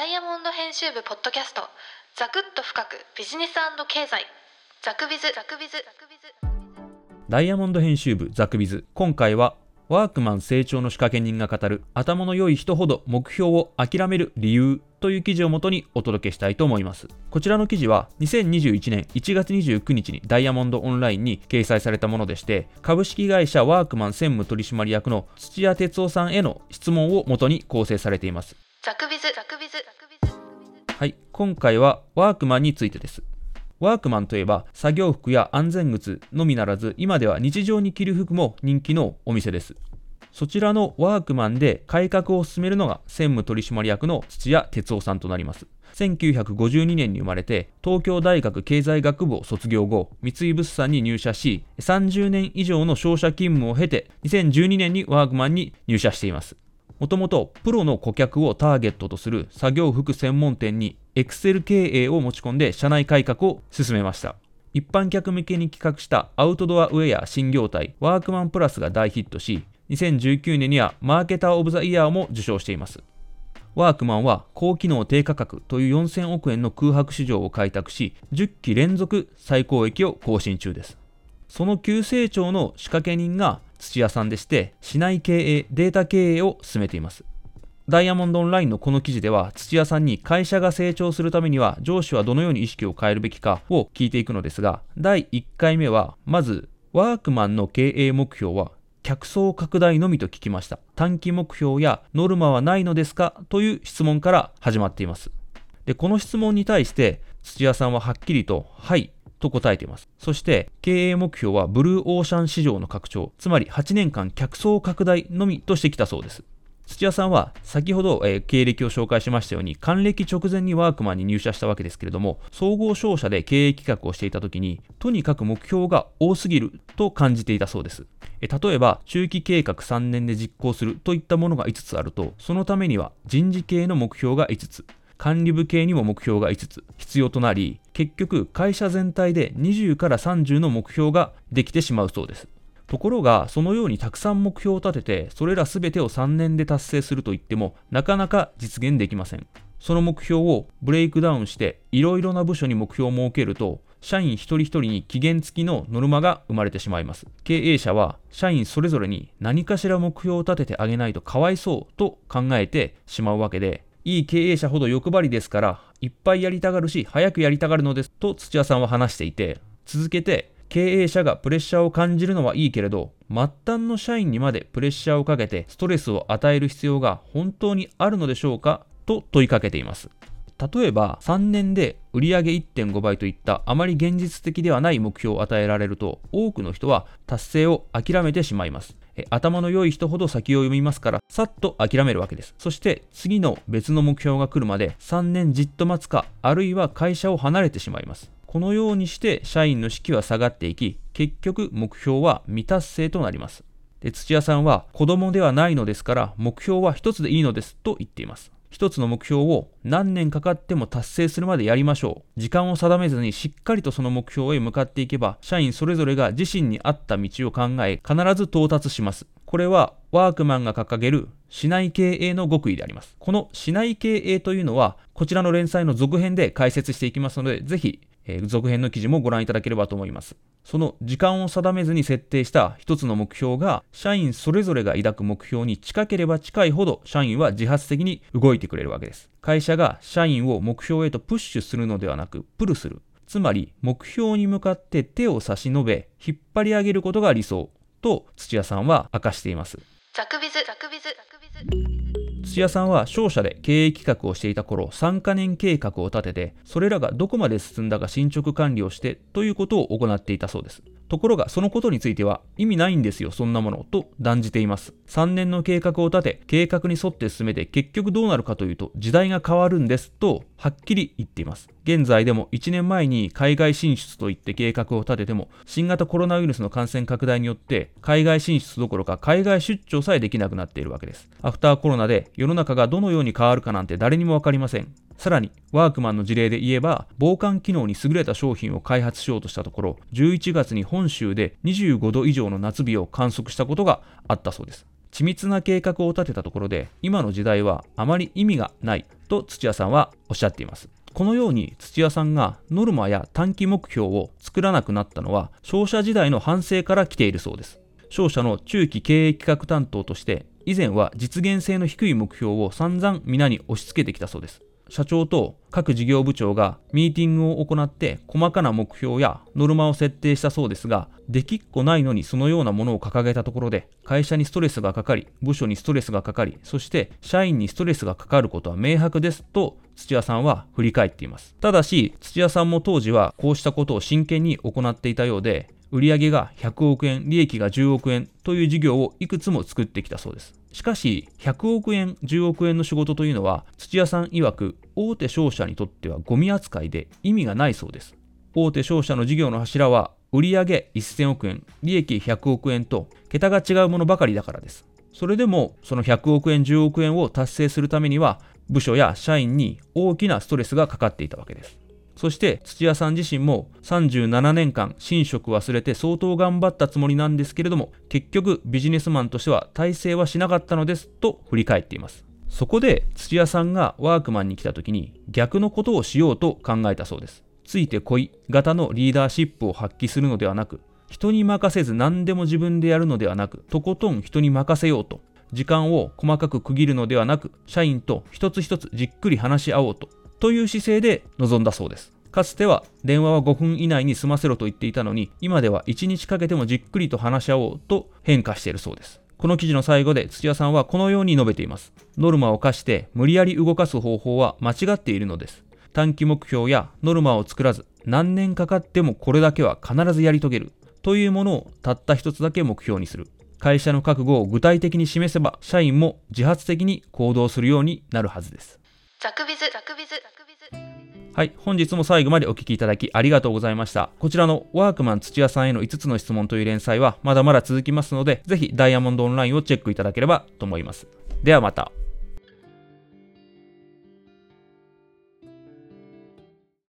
ダイヤモンド編集部ポッドキャスト、ザクッと深くビジネス&経済、ザクビズ。ダイヤモンド編集部ザクビズ、今回はワークマン成長の仕掛け人が語る頭の良い人ほど目標を諦める理由という記事をもとにお届けしたいと思います。こちらの記事は2021年1月29日にダイヤモンドオンラインに掲載されたものでして、株式会社ワークマン専務取締役の土屋哲夫さんへの質問をもとに構成されています。はい、今回はワークマンについてです。ワークマンといえば作業服や安全靴のみならず、今では日常に着る服も人気のお店です。そちらのワークマンで改革を進めるのが専務取締役の土屋哲夫さんとなります。1952年に生まれて、東京大学経済学部を卒業後、三井物産に入社し、30年以上の商社勤務を経て2012年にワークマンに入社しています。もともとプロの顧客をターゲットとする作業服専門店にエクセル経営を持ち込んで社内改革を進めました。一般客向けに企画したアウトドアウェア新業態ワークマンプラスが大ヒットし、2019年にはマーケターオブザイヤーも受賞しています。ワークマンは高機能低価格という4000億円の空白市場を開拓し、10期連続最高益を更新中です。その急成長の仕掛け人が土屋さんでして、市内経営、データ経営を進めています。ダイヤモンドオンラインのこの記事では、土屋さんに会社が成長するためには上司はどのように意識を変えるべきかを聞いていくのですが、第1回目はまずワークマンの経営目標は客層拡大のみと聞きました。短期目標やノルマはないのですかという質問から始まっています。で、この質問に対して土屋さんははっきりとはいと答えています。そして経営目標はブルーオーシャン市場の拡張、つまり8年間客層拡大のみとしてきたそうです。土屋さんは先ほど、経歴を紹介しましたように、還暦直前にワークマンに入社したわけですけれども、総合商社で経営企画をしていた時に、とにかく目標が多すぎると感じていたそうです。例えば中期計画3年で実行するといったものが5つあると、そのためには人事系の目標が5つ、管理部系にも目標が5つ必要となり、結局会社全体で20から30の目標ができてしまうそうです。ところがそのようにたくさん目標を立てて、それらすべてを3年で達成すると言ってもなかなか実現できません。その目標をブレイクダウンしていろいろな部署に目標を設けると、社員一人一人に期限付きのノルマが生まれてしまいます。経営者は社員それぞれに何かしら目標を立ててあげないとかわいそうと考えてしまうわけで、いい経営者ほど欲張りですから、いっぱいやりたがるし早くやりたがるのですと土屋さんは話していて、続けて経営者がプレッシャーを感じるのはいいけれど、末端の社員にまでプレッシャーをかけてストレスを与える必要が本当にあるのでしょうかと問いかけています。例えば3年で売上 1.5 倍といったあまり現実的ではない目標を与えられると、多くの人は達成を諦めてしまいます。頭の良い人ほど先を読みますから、さっと諦めるわけです。そして次の別の目標が来るまで3年じっと待つか、あるいは会社を離れてしまいます。このようにして社員の士気は下がっていき、結局目標は未達成となります。で、土屋さんは子供ではないのですから目標は一つでいいのですと言っています。一つの目標を何年かかっても達成するまでやりましょう。時間を定めずにしっかりとその目標へ向かっていけば、社員それぞれが自身に合った道を考え必ず到達します。これはワークマンが掲げる市内経営の極意であります。この市内経営というのはこちらの連載の続編で解説していきますので、ぜひ続編の記事もご覧いただければと思います。その時間を定めずに設定した一つの目標が、社員それぞれが抱く目標に近ければ近いほど社員は自発的に動いてくれるわけです。会社が社員を目標へとプッシュするのではなくプルする、つまり目標に向かって手を差し伸べ引っ張り上げることが理想と土屋さんは明かしています。土屋さんは商社で経営企画をしていた頃、3カ年計画を立てて、それらがどこまで進んだか進捗管理をしてということを行っていたそうです。ところがそのことについては意味ないんですよそんなものと断じています。3年の計画を立て計画に沿って進めて結局どうなるかというと時代が変わるんですとはっきり言っています。現在でも1年前に海外進出といって計画を立てても、新型コロナウイルスの感染拡大によって海外進出どころか海外出張さえできなくなっているわけです。アフターコロナで世の中がどのように変わるかなんて誰にもわかりません。さらにワークマンの事例で言えば、防寒機能に優れた商品を開発しようとしたところ、11月に本州で25度以上の夏日を観測したことがあったそうです。緻密な計画を立てたところで今の時代はあまり意味がないと土屋さんはおっしゃっています。このように土屋さんがノルマや短期目標を作らなくなったのは商社時代の反省から来ているそうです。商社の中期経営企画担当として以前は実現性の低い目標を散々皆に押し付けてきたそうです。社長と各事業部長がミーティングを行って細かな目標やノルマを設定したそうですが、できっこないのにそのようなものを掲げたところで会社にストレスがかかり、部署にストレスがかかり、そして社員にストレスがかかることは明白ですと土屋さんは振り返っています。ただし土屋さんも当時はこうしたことを真剣に行っていたようで、売上が100億円、利益が10億円という事業をいくつも作ってきたそうです。しかし100億円、10億円の仕事というのは土屋さん曰く大手商社にとってはゴミ扱いで意味がないそうです。大手商社の事業の柱は売上1000億円、利益100億円と桁が違うものばかりだからです。それでもその100億円、10億円を達成するためには部署や社員に大きなストレスがかかっていたわけです。そして土屋さん自身も37年間寝食忘れて相当頑張ったつもりなんですけれども、結局ビジネスマンとしては大成はしなかったのですと振り返っています。そこで土屋さんがワークマンに来た時に逆のことをしようと考えたそうです。ついてこい型のリーダーシップを発揮するのではなく、人に任せず何でも自分でやるのではなく、とことん人に任せようと、時間を細かく区切るのではなく、社員と一つ一つじっくり話し合おうという姿勢で臨んだそうです。かつては電話は5分以内に済ませろと言っていたのに、今では1日かけてもじっくりと話し合おうと変化しているそうです。この記事の最後で土屋さんはこのように述べています。ノルマを課して無理やり動かす方法は間違っているのです。短期目標やノルマを作らず、何年かかってもこれだけは必ずやり遂げるというものをたった一つだけ目標にする。会社の覚悟を具体的に示せば、社員も自発的に行動するようになるはずです。ザクビズ。はい、本日も最後までお聞きいただきありがとうございました。こちらのワークマン土屋さんへの5つの質問という連載はまだまだ続きますので、ぜひダイヤモンドオンラインをチェックいただければと思います。ではまた。